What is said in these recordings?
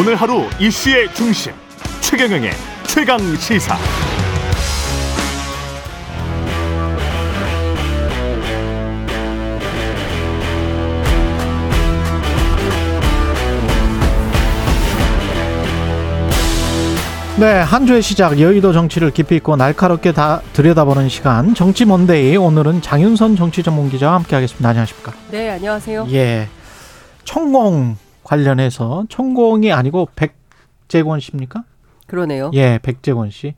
오늘 하루 이슈의 중심, 최경영의 최강시사. 네, 한 주의 시작, 여의도 정치를 깊이 있고 날카롭게 다 들여다보는 시간, 정치 먼데이. 오늘은 장윤선 정치 전문 기자와 함께하겠습니다. 안녕하십니까? 네, 안녕하세요. 예, 천공 관련해서, 천공이 아니고 백재권 씨입니까? 그러네요. 예, 백재권 씨.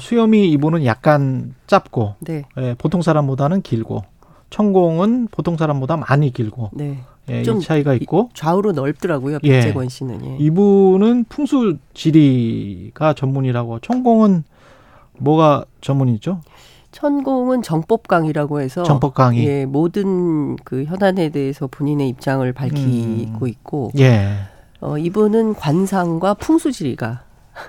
수염이 이분은 약간 짧고, 네. 예, 보통 사람보다는 길고, 천공은 보통 사람보다 많이 길고. 네. 예, 좀 이 차이가 있고, 좌우로 넓더라고요. 백재권 씨는. 예. 이분은 풍수지리가 전문이라고, 천공은 뭐가 전문이죠? 천공은 정법 강의라고 해서, 정법 강의. 예, 모든 그 현안에 대해서 본인의 입장을 밝히고 있고. 예. 이분은 관상과 풍수지리가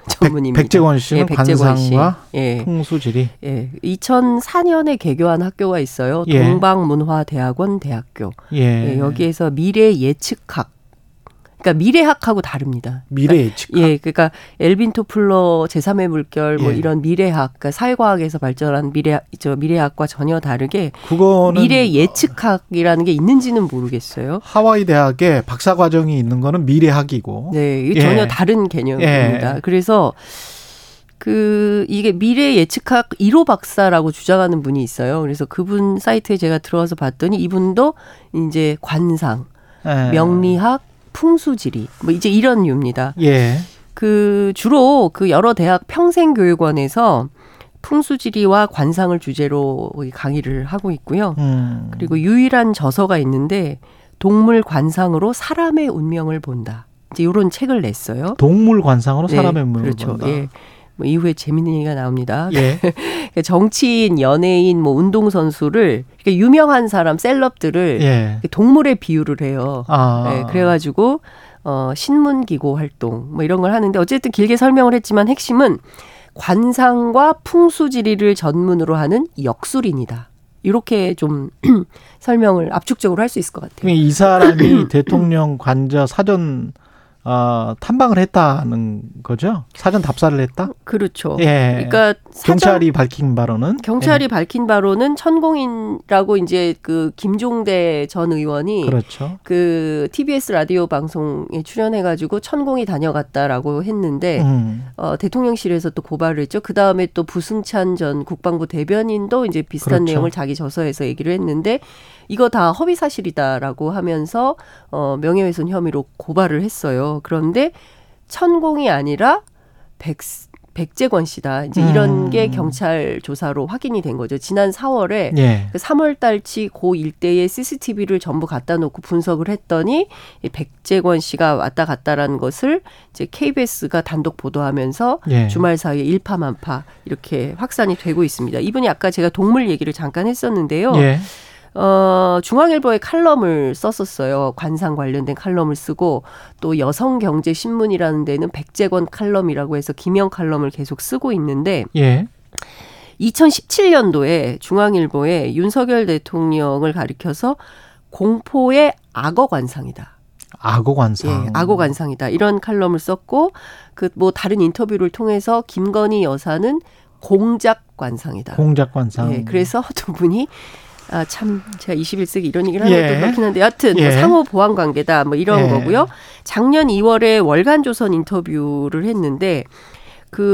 전문입니다. 백재권 씨는, 예, 관상과 씨. 예. 풍수지리. 예. 2004년에 개교한 학교가 있어요. 예. 동방문화대학원대학교. 예. 예. 여기에서 미래 예측학. 그러니까 미래학하고 다릅니다. 미래 예측학. 그러니까, 예. 그러니까 엘빈 토플러, 제삼의 물결, 뭐, 예. 이런 미래학, 그러니까 사회과학에서 발전한 미래학과 전혀 다르게, 그거는 미래 예측학이라는 게 있는지는 모르겠어요. 하와이 대학에 박사 과정이 있는 거는 미래학이고. 네, 이게, 예. 전혀 다른 개념입니다. 예. 그래서 이게 미래 예측학 1호 박사라고 주장하는 분이 있어요. 그래서 그분 사이트에 제가 들어와서 봤더니, 이분도 이제 관상, 예. 명리학, 풍수지리, 뭐 이제 이런 유입니다. 예. 주로 여러 대학 평생교육원에서 풍수지리와 관상을 주제로 강의를 하고 있고요. 그리고 유일한 저서가 있는데, 동물 관상으로 사람의 운명을 본다. 이제 이런 책을 냈어요. 동물 관상으로 사람의 운명을, 네, 그렇죠. 본다. 예. 뭐 이후에 재밌는 얘기가 나옵니다. 예. 정치인, 연예인, 뭐 운동선수를, 그러니까 유명한 사람, 셀럽들을, 예. 동물에 비유를 해요. 아. 네, 그래가지고 신문기고 활동 뭐 이런 걸 하는데, 어쨌든 길게 설명을 했지만 핵심은 관상과 풍수지리를 전문으로 하는 역술인이다. 이렇게 좀 설명을 압축적으로 할 수 있을 것 같아요. 이 사람이 대통령 관저 사전 탐방을 했다는 거죠? 사전 답사를 했다? 그렇죠. 예. 그러니까 경찰이 밝힌 바로는, 경찰이, 예. 밝힌 바로는 천공인이라고 이제 김종대 전 의원이, 그렇죠. TBS 라디오 방송에 출연해가지고 천공이 다녀갔다라고 했는데, 대통령실에서 또 고발을 했죠. 그 다음에 또 부승찬 전 국방부 대변인도 이제 비슷한, 그렇죠. 내용을 자기 저서에서 얘기를 했는데, 이거 다 허위 사실이다라고 하면서 명예훼손 혐의로 고발을 했어요. 그런데 천공이 아니라 백재권 씨다. 이제 이런 게 경찰 조사로 확인이 된 거죠. 지난 4월에, 예. 3월 달치 고 일대에 CCTV를 전부 갖다 놓고 분석을 했더니, 백재권 씨가 왔다 갔다라는 것을 이제 KBS가 단독 보도하면서, 예. 주말 사이에 일파만파 이렇게 확산이 되고 있습니다. 이분이 아까 제가 동물 얘기를 잠깐 했었는데요. 예. 중앙일보에 칼럼을 썼었어요. 관상 관련된 칼럼을 쓰고, 또 여성경제신문이라는 데는 백재권 칼럼이라고 해서 김영 칼럼을 계속 쓰고 있는데, 예. 2017년도에 중앙일보에 윤석열 대통령을 가리켜서 공포의 악어 관상이다. 악어 관상. 예, 악어 관상이다. 이런 칼럼을 썼고, 다른 인터뷰를 통해서 김건희 여사는 공작 관상이다. 공작 관상. 예, 그래서 두 분이, 아, 참, 제가 21세기 이런 얘기를 하는 것도, 예. 그렇긴 한데, 여하튼, 예. 상호 보완 관계다, 뭐 이런, 예. 거고요. 작년 2월에 월간조선 인터뷰를 했는데,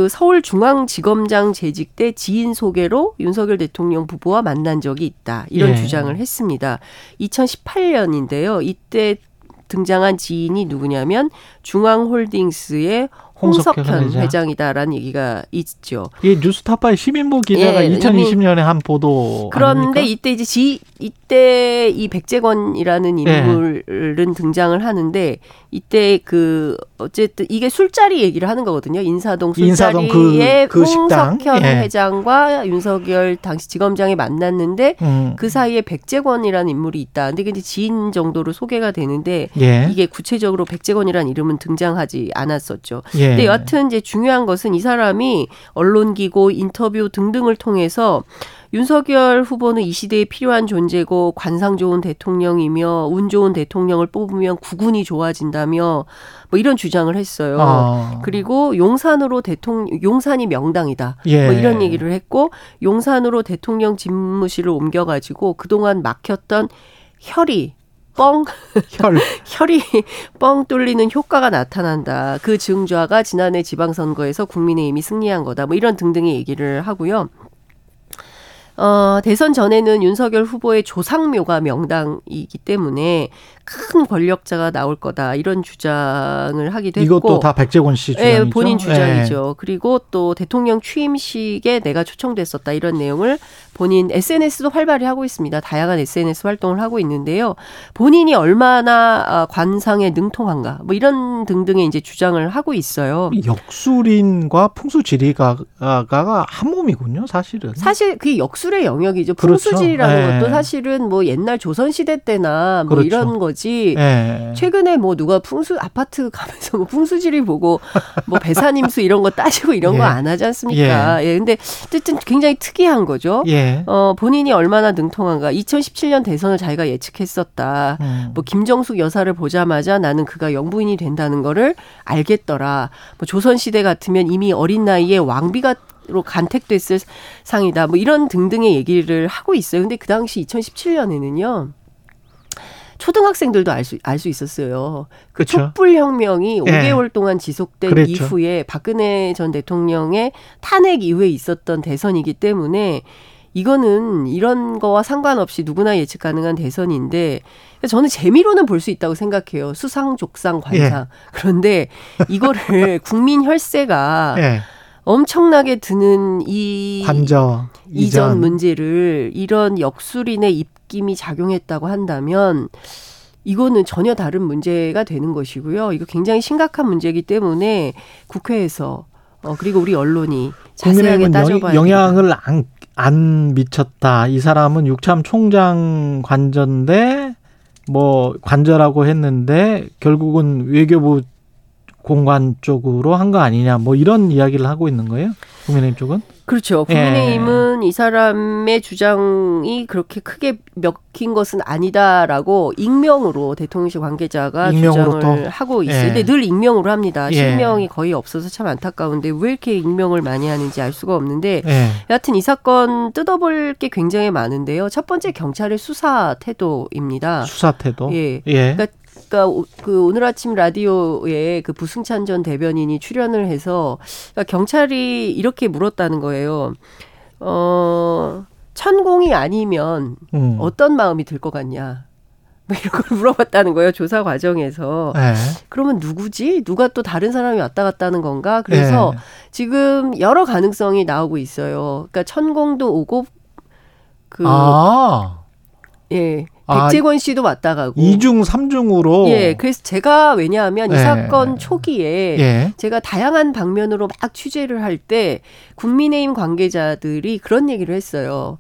서울중앙지검장 재직 때 지인 소개로 윤석열 대통령 부부와 만난 적이 있다. 이런, 예. 주장을 했습니다. 2018년인데요. 이때 등장한 지인이 누구냐면, 중앙홀딩스의 홍석현 회장이다라는 얘기가 있죠. 예, 뉴스타파의 시민부 기자가, 예, 2020년에 한 보도. 그런데 아닙니까? 이때 이제 이때 이 백재권이라는 인물은, 예. 등장을 하는데, 이때 어쨌든 이게 술자리 얘기를 하는 거거든요. 인사동 술자리에 홍석현, 예. 회장과 윤석열 당시 지검장이 만났는데, 그 사이에 백재권이라는 인물이 있다. 근데 이제 지인 정도로 소개가 되는데, 예. 이게 구체적으로 백재권이라는 이름은 등장하지 않았었죠. 예. 근데 여하튼 이제 중요한 것은, 이 사람이 언론기고 인터뷰 등등을 통해서 윤석열 후보는 이 시대에 필요한 존재고 관상 좋은 대통령이며 운 좋은 대통령을 뽑으면 국운이 좋아진다며 뭐 이런 주장을 했어요. 그리고 용산으로 용산이 명당이다. 예. 뭐 이런 얘기를 했고 용산으로 대통령 집무실을 옮겨가지고 그동안 막혔던 혈이 뻥 뚫리는 효과가 나타난다. 그 증좌가 지난해 지방선거에서 국민의힘이 승리한 거다. 뭐 이런 등등의 얘기를 하고요. 대선 전에는 윤석열 후보의 조상묘가 명당이기 때문에 큰 권력자가 나올 거다. 이런 주장을 하기도 했고. 이것도 다 백재권 씨 주장이죠. 네, 본인 주장이죠. 네. 그리고 또 대통령 취임식에 내가 초청됐었다. 이런 내용을 본인 SNS도 활발히 하고 있습니다. 다양한 SNS 활동을 하고 있는데요. 본인이 얼마나 관상에 능통한가. 뭐 이런 등등의 이제 주장을 하고 있어요. 역술인과 풍수지리가가 한 몸이군요. 사실은. 사실 그게 역술 술의 영역이죠. 풍수지리라는 그렇죠. 것도 사실은 뭐 옛날 조선시대 때나 뭐 그렇죠. 이런 거지. 예. 최근에 뭐 누가 아파트 가면서 뭐 풍수지리 보고 뭐 배산임수 이런 거 따지고 이런 거 안 하지 않습니까? 예. 근데 어쨌든 굉장히 특이한 거죠. 예. 본인이 얼마나 능통한가. 2017년 대선을 자기가 예측했었다. 뭐 김정숙 여사를 보자마자 나는 그가 영부인이 된다는 거를 알겠더라. 뭐 조선시대 같으면 이미 어린 나이에 왕비가 로 간택됐을 상이다. 뭐 이런 등등의 얘기를 하고 있어요. 근데 그 당시 2017년에는요. 초등학생들도 알 수 있었어요. 그 촛불혁명이 5개월 동안 지속된 그랬죠. 이후에 박근혜 전 대통령의 탄핵 이후에 있었던 대선이기 때문에 이거는 이런 거와 상관없이 누구나 예측 가능한 대선인데 저는 재미로는 볼 수 있다고 생각해요. 수상, 족상, 관상. 예. 그런데 이거를 국민 혈세가 엄청나게 드는 이 관저 이전 문제를 이런 역술인의 입김이 작용했다고 한다면 이거는 전혀 다른 문제가 되는 것이고요. 이거 굉장히 심각한 문제이기 때문에 국회에서 그리고 우리 언론이 자세하게 따져봐야 영향을 안 미쳤다. 이 사람은 육참 총장 관저인데 뭐 관저라고 했는데 결국은 외교부 공관 쪽으로 한 거 아니냐 뭐 이런 이야기를 하고 있는 거예요? 국민의힘 쪽은? 그렇죠. 국민의힘은 이 사람의 주장이 그렇게 크게 먹힌 것은 아니다라고 익명으로 대통령실 관계자가 주장을 또. 하고 있어요. 근데 늘 익명으로 합니다. 실명이 거의 없어서 참 안타까운데 왜 이렇게 익명을 많이 하는지 알 수가 없는데 여하튼 이 사건 뜯어볼 게 굉장히 많은데요. 첫 번째 경찰의 수사 태도입니다. 수사 태도? 그러니까 그 오늘 아침 라디오에 그 부승찬 전 대변인이 출연을 해서 경찰이 이렇게 물었다는 거예요. 천공이 아니면 어떤 마음이 들 것 같냐. 뭐 이런 걸 물어봤다는 거예요. 조사 과정에서. 그러면 누구지? 누가 또 다른 사람이 왔다 갔다 하는 건가? 그래서 지금 여러 가능성이 나오고 있어요. 그러니까 천공도 오고 백재권 씨도 왔다 가고 2중, 3중으로 그래서 제가 왜냐하면 이 사건 초기에 제가 다양한 방면으로 막 취재를 할 때 국민의힘 관계자들이 그런 얘기를 했어요.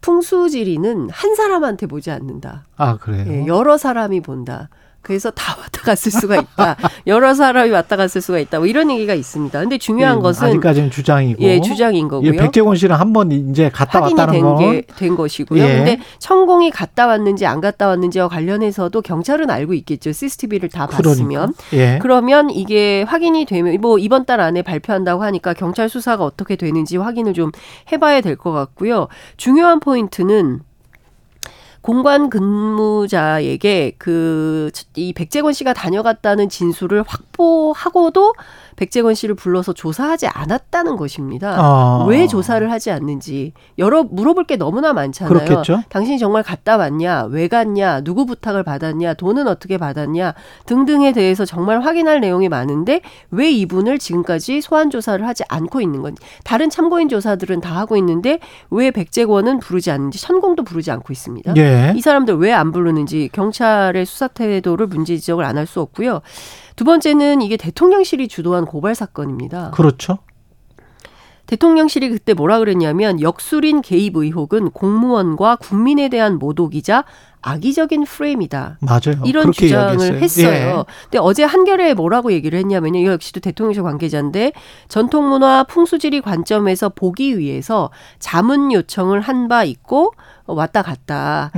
풍수지리는 한 사람한테 보지 않는다. 아, 그래요? 여러 사람이 본다. 그래서 다 왔다 갔을 수가 있다. 여러 사람이 왔다 갔을 수가 있다. 뭐 이런 얘기가 있습니다. 근데 중요한 것은 아직까지는 주장이고, 주장인 거고요. 백재권 씨는 한번 이제 갔다 왔다는 건 된 것이고요. 근데 천공이 갔다 왔는지 안 갔다 왔는지와 관련해서도 경찰은 알고 있겠죠. CCTV를 다 봤으면. 그러면 이게 확인이 되면 뭐 이번 달 안에 발표한다고 하니까 경찰 수사가 어떻게 되는지 확인을 좀 해봐야 될 것 같고요. 중요한 포인트는. 공관 근무자에게 이 백재권 씨가 다녀갔다는 진술을 확보하고도 백재권 씨를 불러서 조사하지 않았다는 것입니다. 왜 조사를 하지 않는지 물어볼 게 너무나 많잖아요. 그렇겠죠. 당신이 정말 갔다 왔냐, 왜 갔냐, 누구 부탁을 받았냐, 돈은 어떻게 받았냐 등등에 대해서 정말 확인할 내용이 많은데 왜 이분을 지금까지 소환 조사를 하지 않고 있는 건지. 다른 참고인 조사들은 다 하고 있는데 왜 백재권은 부르지 않는지, 천공도 부르지 않고 있습니다. 이 사람들 왜 안 부르는지 경찰의 수사 태도를 문제 지적을 안 할 수 없고요. 두 번째는 이게 대통령실이 주도한 고발 사건입니다. 그렇죠. 대통령실이 그때 뭐라 그랬냐면 역술인 개입 의혹은 공무원과 국민에 대한 모독이자 악의적인 프레임이다. 맞아요. 이런 그렇게 주장을 이야기했어요. 했어요. 예. 근데 어제 한겨레에 뭐라고 얘기를 했냐면요. 이거 역시도 대통령실 관계자인데 전통문화 풍수지리 관점에서 보기 위해서 자문 요청을 한 바 있고 왔다 갔다.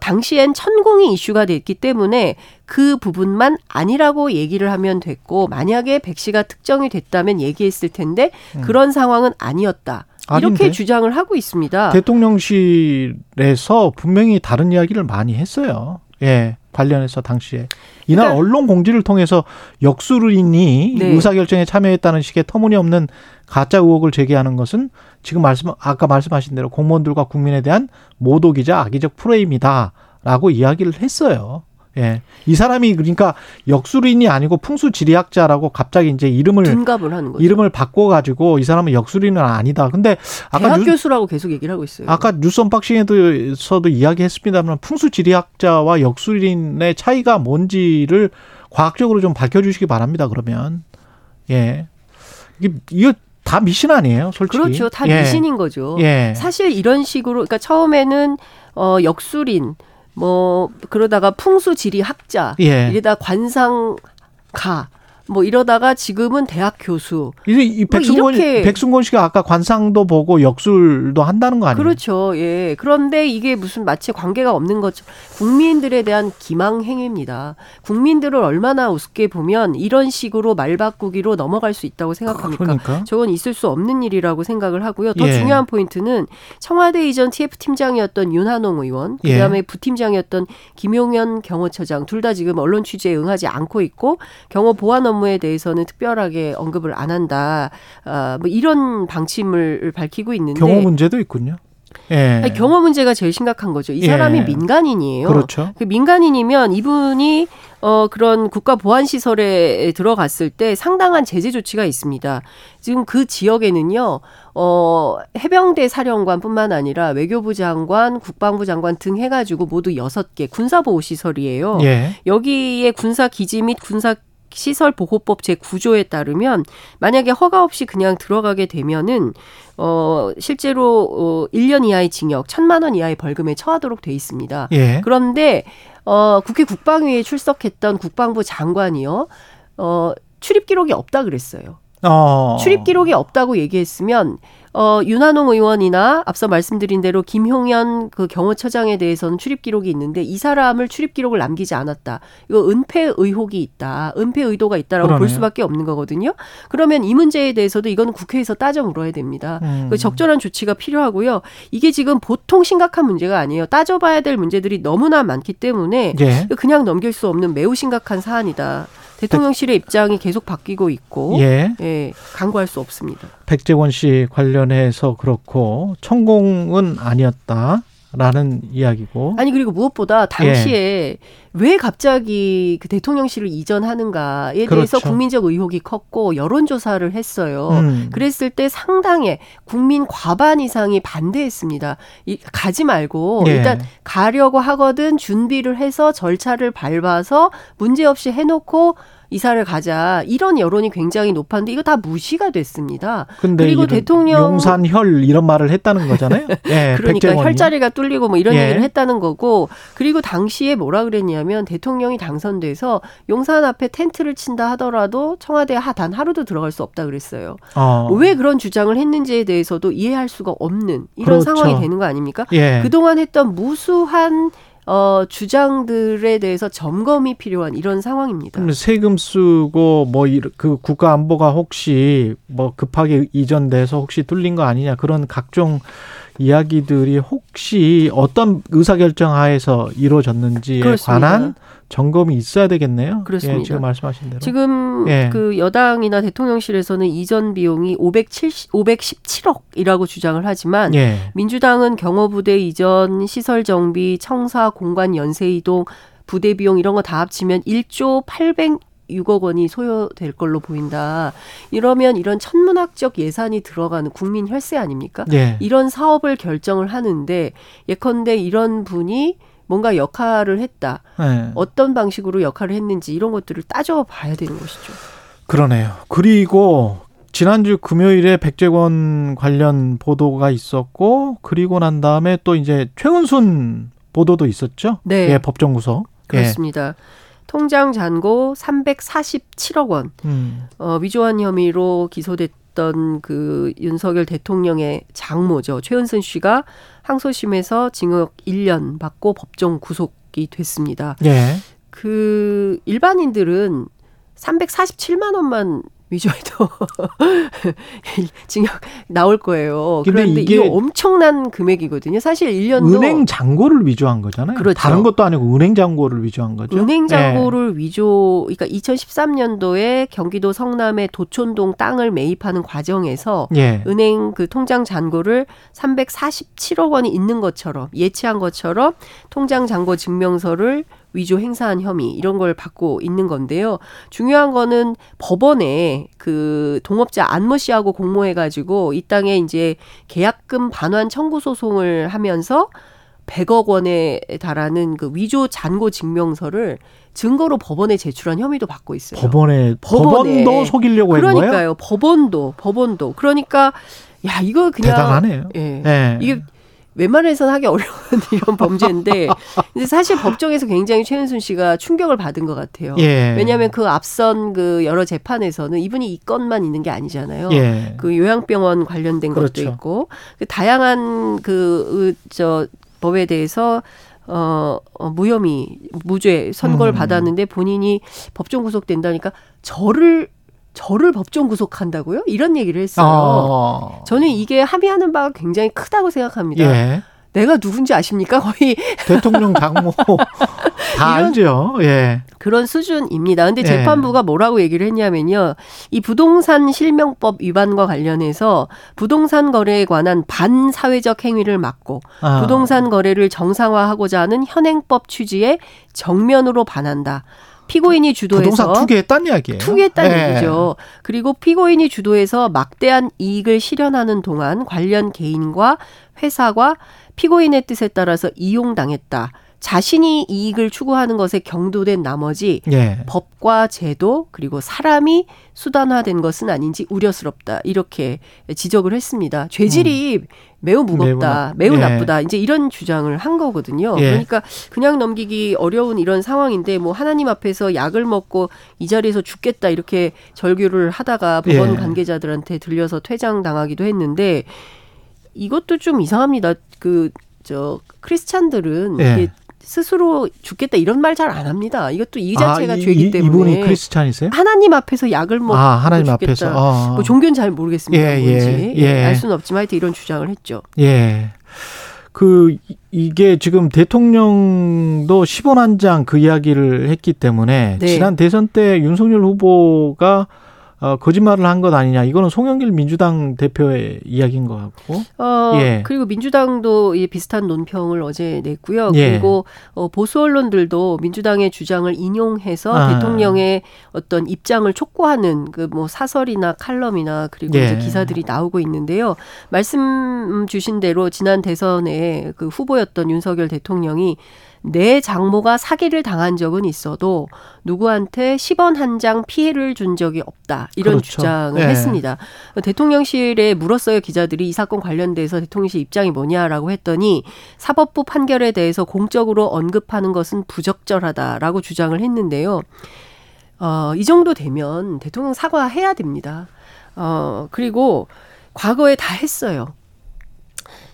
당시엔 천공이 이슈가 됐기 때문에 그 부분만 아니라고 얘기를 하면 됐고 만약에 백 씨가 특정이 됐다면 얘기했을 텐데 그런 상황은 아니었다. 이렇게 아닌데? 주장을 하고 있습니다. 대통령실에서 분명히 다른 이야기를 많이 했어요. 예, 관련해서 당시에. 이날 그러니까, 언론 공지를 통해서 역술인이 네. 의사결정에 참여했다는 식의 터무니없는 가짜 의혹을 제기하는 것은 지금 아까 말씀하신 대로 공무원들과 국민에 대한 모독이자 악의적 프레임이다라고 이야기를 했어요. 예, 이 사람이 그러니까 역술인이 아니고 풍수지리학자라고 갑자기 이제 이름을 둔갑을 하는 거죠. 이름을 바꿔가지고 이 사람은 역술인은 아니다. 근데 아까 대학 교수라고 계속 얘기를 하고 있어요. 아까 뉴스 언박싱에서도 이야기했습니다만 풍수지리학자와 역술인의 차이가 뭔지를 과학적으로 좀 밝혀주시기 바랍니다. 그러면 예, 이거 다 미신 아니에요, 솔직히. 그렇죠, 다 예. 미신인 거죠. 예. 사실 이런 식으로 그러니까 처음에는 역술인 뭐 그러다가 풍수지리학자, 예. 이러다 관상가, 뭐 이러다가 지금은 대학 교수. 이 백승권 씨가 아까 관상도 보고 역술도 한다는 거 아니에요? 그렇죠. 예. 그런데 이게 무슨 마치 관계가 없는 거죠. 국민들에 대한 기망 행위입니다. 국민들을 얼마나 우습게 보면 이런 식으로 말바꾸기로 넘어갈 수 있다고 생각합니까? 그러니까. 저건 있을 수 없는 일이라고 생각을 하고요. 더 예. 중요한 포인트는 청와대 이전 TF팀장이었던 윤한홍 의원, 그다음에 예. 부팀장이었던 김용현 경호처장 둘 다 지금 언론 취재에 응하지 않고 있고 경호 보안 업무에 대해서는 특별하게 언급을 안 한다. 뭐 이런 방침을 밝히고 있는데. 경호 문제도 있군요. 예. 아니, 경호 문제가 제일 심각한 거죠. 이 사람이 예. 민간인이에요. 그렇죠. 그 민간인이면 이분이 그런 국가보안시설에 들어갔을 때 상당한 제재 조치가 있습니다. 지금 그 지역에는요. 해병대 사령관뿐만 아니라 외교부 장관, 국방부 장관 등 해가지고 모두 6개 군사보호시설이에요. 예. 여기에 군사기지 및 시설보호법 제9조에 따르면 만약에 허가 없이 그냥 들어가게 되면은 실제로 1년 이하의 징역, 1,000만 원 이하의 벌금에 처하도록 돼 있습니다. 예. 그런데 국회 국방위에 출석했던 국방부 장관이요. 출입 기록이 없다 그랬어요. 출입 기록이 없다고 얘기했으면 윤한홍 의원이나 앞서 말씀드린 대로 김용현 그 경호처장에 대해서는 출입 기록이 있는데 이 사람을 출입 기록을 남기지 않았다. 이거 은폐 의혹이 있다. 은폐 의도가 있다라고 그러네요. 볼 수밖에 없는 거거든요. 그러면 이 문제에 대해서도 이건 국회에서 따져 물어야 됩니다. 적절한 조치가 필요하고요. 이게 지금 보통 심각한 문제가 아니에요. 따져봐야 될 문제들이 너무나 많기 때문에 예. 그냥 넘길 수 없는 매우 심각한 사안이다. 대통령실의 입장이 계속 바뀌고 있고 예. 예, 강구할 수 없습니다. 백재권 씨 관련해서 그렇고 천공은 아니었다라는 이야기고. 아니 그리고 무엇보다 당시에 예. 왜 갑자기 그 대통령실을 이전하는가에 그렇죠. 대해서 국민적 의혹이 컸고 여론조사를 했어요. 그랬을 때 상당히 국민 과반 이상이 반대했습니다. 가지 말고 예. 일단 가려고 하거든 준비를 해서 절차를 밟아서 문제없이 해놓고 이사를 가자. 이런 여론이 굉장히 높았는데 이거 다 무시가 됐습니다. 그리고 대통령 용산혈 이런 말을 했다는 거잖아요. 예, 그러니까 혈자리가 뚫리고 뭐 이런 예. 얘기를 했다는 거고 그리고 당시에 뭐라 그랬냐면 대통령이 당선돼서 용산 앞에 텐트를 친다 하더라도 청와대에 단 하루도 들어갈 수 없다 그랬어요. 왜 그런 주장을 했는지에 대해서도 이해할 수가 없는 이런 그렇죠. 상황이 되는 거 아닙니까? 예. 그동안 했던 무수한 주장들에 대해서 점검이 필요한 이런 상황입니다. 세금 쓰고 뭐 그 국가 안보가 혹시 뭐 급하게 이전돼서 혹시 뚫린 거 아니냐 그런 각종 이야기들이 혹시 어떤 의사결정 하에서 이루어졌는지에 그렇습니다. 관한 점검이 있어야 되겠네요. 그렇습니다. 예, 지금 말씀하신 대로. 지금 예. 그 여당이나 대통령실에서는 이전 비용이 517억이라고 주장을 하지만 예. 민주당은 경호부대 이전, 시설 정비, 청사, 공간 연쇄 이동, 부대 비용 이런 거 다 합치면 1조 806억 원이 소요될 걸로 보인다. 이러면 이런 천문학적 예산이 들어가는 국민 혈세 아닙니까? 예. 이런 사업을 결정을 하는데 예컨대 이런 분이 뭔가 역할을 했다. 네. 어떤 방식으로 역할을 했는지 이런 것들을 따져봐야 되는 것이죠. 그러네요. 그리고 지난주 금요일에 백재권 관련 보도가 있었고 그리고 난 다음에 또 이제 최은순 보도도 있었죠? 네. 예, 법정 구속. 그렇습니다. 예. 통장 잔고 347억 원 위조한 혐의로 기소됐던 그 윤석열 대통령의 장모죠. 최은순 씨가 항소심에서 징역 1년 받고 법정 구속이 됐습니다. 예. 그 일반인들은 347만 원만 위조해도 징역 나올 거예요. 그런데 이게 엄청난 금액이거든요. 사실 1년도. 은행 잔고를 위조한 거잖아요. 그렇죠. 다른 것도 아니고 은행 잔고를 위조한 거죠. 은행 잔고를 위조. 그러니까 2013년도에 경기도 성남의 도촌동 땅을 매입하는 과정에서 은행 그 통장 잔고를 347억 원이 있는 것처럼 예치한 것처럼 통장 잔고 증명서를 위조 행사한 혐의 이런 걸 받고 있는 건데요. 중요한 거는 법원에 그 동업자 안모 씨하고 공모해가지고 이 땅에 이제 계약금 반환 청구 소송을 하면서 100억 원에 달하는 그 위조 잔고 증명서를 증거로 법원에 제출한 혐의도 받고 있어요. 법원도 속이려고 한 거예요? 그러니까요. 법원도. 그러니까 야 이거 그냥 대단하네요. 예. 네. 이게 웬만해서는 하기 어려운 이런 범죄인데 근데 사실 법정에서 굉장히 최은순 씨가 충격을 받은 것 같아요. 예. 왜냐하면 그 앞선 그 여러 재판에서는 이분이 이 건만 있는 게 아니잖아요. 예. 그 요양병원 관련된 그렇죠. 것도 있고 그 다양한 그 저 법에 대해서 무혐의 무죄 선고를 받았는데 본인이 법정 구속된다니까 저를 법정 구속한다고요? 이런 얘기를 했어요. 저는 이게 합의하는 바가 굉장히 크다고 생각합니다. 예. 내가 누군지 아십니까? 거의. 대통령 장모 다 알죠. 예. 그런 수준입니다. 그런데 재판부가 뭐라고 얘기를 했냐면요. 이 부동산 실명법 위반과 관련해서 부동산 거래에 관한 반사회적 행위를 막고 부동산 거래를 정상화하고자 하는 현행법 취지에 정면으로 반한다. 피고인이 주도해서. 부동산 투기했다는 이야기예요. 투기했다는 얘기죠. 그리고 피고인이 주도해서 막대한 이익을 실현하는 동안 관련 개인과 회사가 피고인의 뜻에 따라서 이용당했다. 자신이 이익을 추구하는 것에 경도된 나머지 법과 제도 그리고 사람이 수단화된 것은 아닌지 우려스럽다. 이렇게 지적을 했습니다. 죄질이 매우 무겁다. 매우 나쁘다. 이제 이런 주장을 한 거거든요. 그러니까 그냥 넘기기 어려운 이런 상황인데 뭐 하나님 앞에서 약을 먹고 이 자리에서 죽겠다 이렇게 절규를 하다가 법원 관계자들한테 들려서 퇴장당하기도 했는데 이것도 좀 이상합니다. 그 저 크리스찬들은 이게 스스로 죽겠다 이런 말 잘 안 합니다. 이것도 이 자체가 죄이기 때문에. 이분이 크리스찬이세요? 하나님 앞에서 약을 먹고 하나님 앞에서. 뭐 종교는 잘 모르겠습니다. 알 수는 없지만 하여튼 이런 주장을 했죠. 예. 그 이게 지금 대통령도 10원 한 장 그 이야기를 했기 때문에 지난 대선 때 윤석열 후보가 거짓말을 한 것 아니냐. 이거는 송영길 민주당 대표의 이야기인 것 같고. 그리고 민주당도 비슷한 논평을 어제 냈고요. 그리고 보수 언론들도 민주당의 주장을 인용해서 대통령의 어떤 입장을 촉구하는 그 뭐 사설이나 칼럼이나 그리고 이제 기사들이 나오고 있는데요. 말씀 주신 대로 지난 대선에 그 후보였던 윤석열 대통령이 내 장모가 사기를 당한 적은 있어도 누구한테 10원 한 장 피해를 준 적이 없다. 이런 주장을 했습니다. 대통령실에 물었어요. 기자들이 이 사건 관련돼서 대통령실 입장이 뭐냐라고 했더니 사법부 판결에 대해서 공적으로 언급하는 것은 부적절하다라고 주장을 했는데요. 이 정도 되면 대통령 사과해야 됩니다. 그리고 과거에 다 했어요.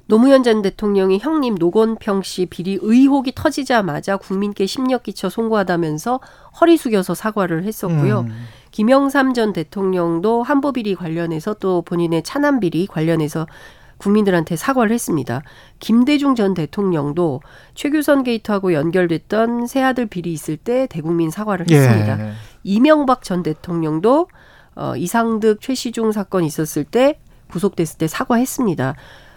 노무현 전 대통령이 형님 노건평 씨 비리 의혹이 터지자마자 국민께 심력 끼쳐 송구하다면서 허리 숙여서 사과를 했었고요. 김영삼 전 대통령도 한보 비리 관련해서 또 본인의 차남 비리 관련해서 국민들한테 사과를 했습니다. 김대중 전 대통령도 최규선 게이트하고 연결됐던 새아들 비리 있을 때 대국민 사과를 했습니다. 이명박 전 대통령도 이상득 최시중 사건 있었을 때 구속됐을 때 사과했습니다.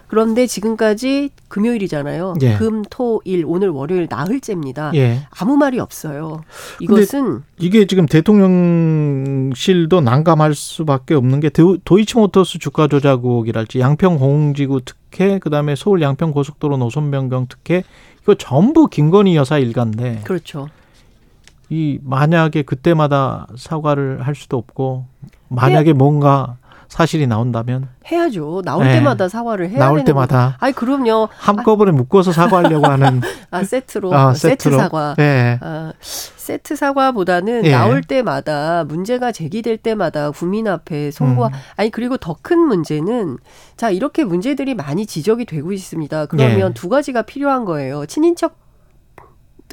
그런데 지금까지 금요일이잖아요. 금, 토, 일, 오늘 월요일 나흘째입니다. 아무 말이 없어요. 이것은. 이게 지금 대통령실도 난감할 수밖에 없는 게 도이치모터스 주가 조작 의혹이랄지 양평 공지구 특혜 그다음에 서울 양평 고속도로 노선 변경 특혜 이거 전부 김건희 여사 일가인데. 그렇죠. 만약에 그때마다 사과를 할 수도 없고 만약에 뭔가 사실이 나온다면 해야죠. 나올 때마다 사과를 해야 나올 되는 때마다. 아니 그럼요. 한꺼번에 묶어서 사과하려고 하는 세트로 세트 사과. 네. 세트 사과보다는 나올 때마다 문제가 제기될 때마다 국민 앞에 송구하. 아니 그리고 더 큰 문제는 자 이렇게 문제들이 많이 지적이 되고 있습니다. 그러면 두 가지가 필요한 거예요. 친인척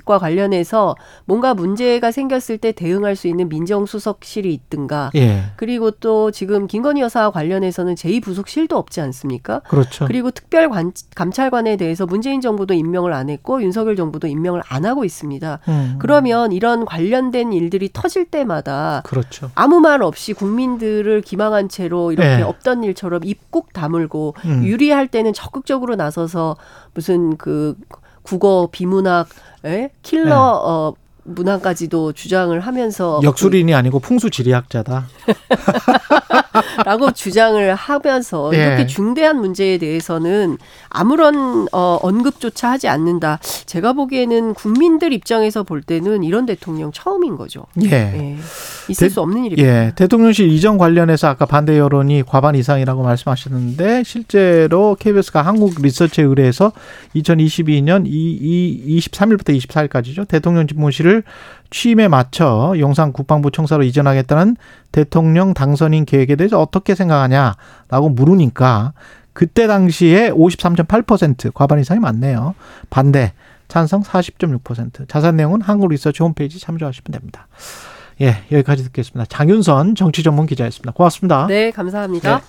과 관련해서 뭔가 문제가 생겼을 때 대응할 수 있는 민정수석실이 있든가 그리고 또 지금 김건희 여사와 관련해서는 제2부속실도 없지 않습니까? 그렇죠. 그리고 특별감찰관에 대해서 문재인 정부도 임명을 안 했고 윤석열 정부도 임명을 안 하고 있습니다. 그러면 이런 관련된 일들이 터질 때마다 그렇죠. 아무 말 없이 국민들을 기망한 채로 이렇게 없던 일처럼 입 꾹 다물고 유리할 때는 적극적으로 나서서 무슨 그 국어, 비문학, 킬러 문항까지도 주장을 하면서 역술인이 아니고 풍수지리학자다 라고 주장을 하면서 이렇게 중대한 문제에 대해서는 아무런 언급조차 하지 않는다. 제가 보기에는 국민들 입장에서 볼 때는 이런 대통령 처음인 거죠. 있을 수 없는 일입니다. 대통령실 이전 관련해서 아까 반대 여론이 과반 이상이라고 말씀하셨는데 실제로 KBS가 한국 리서치에 의뢰해서 2022년 23일부터 24일까지죠. 대통령 집무실을 취임에 맞춰 용산 국방부 청사로 이전하겠다는 대통령 당선인 계획에 대해서 어떻게 생각하냐라고 물으니까 그때 당시에 53.8% 과반 이상이 맞네요. 반대, 찬성 40.6%. 자세한 내용은 한국 리서치 홈페이지 참조하시면 됩니다. 예, 여기까지 듣겠습니다. 장윤선 정치전문기자였습니다. 고맙습니다. 네, 감사합니다. 네.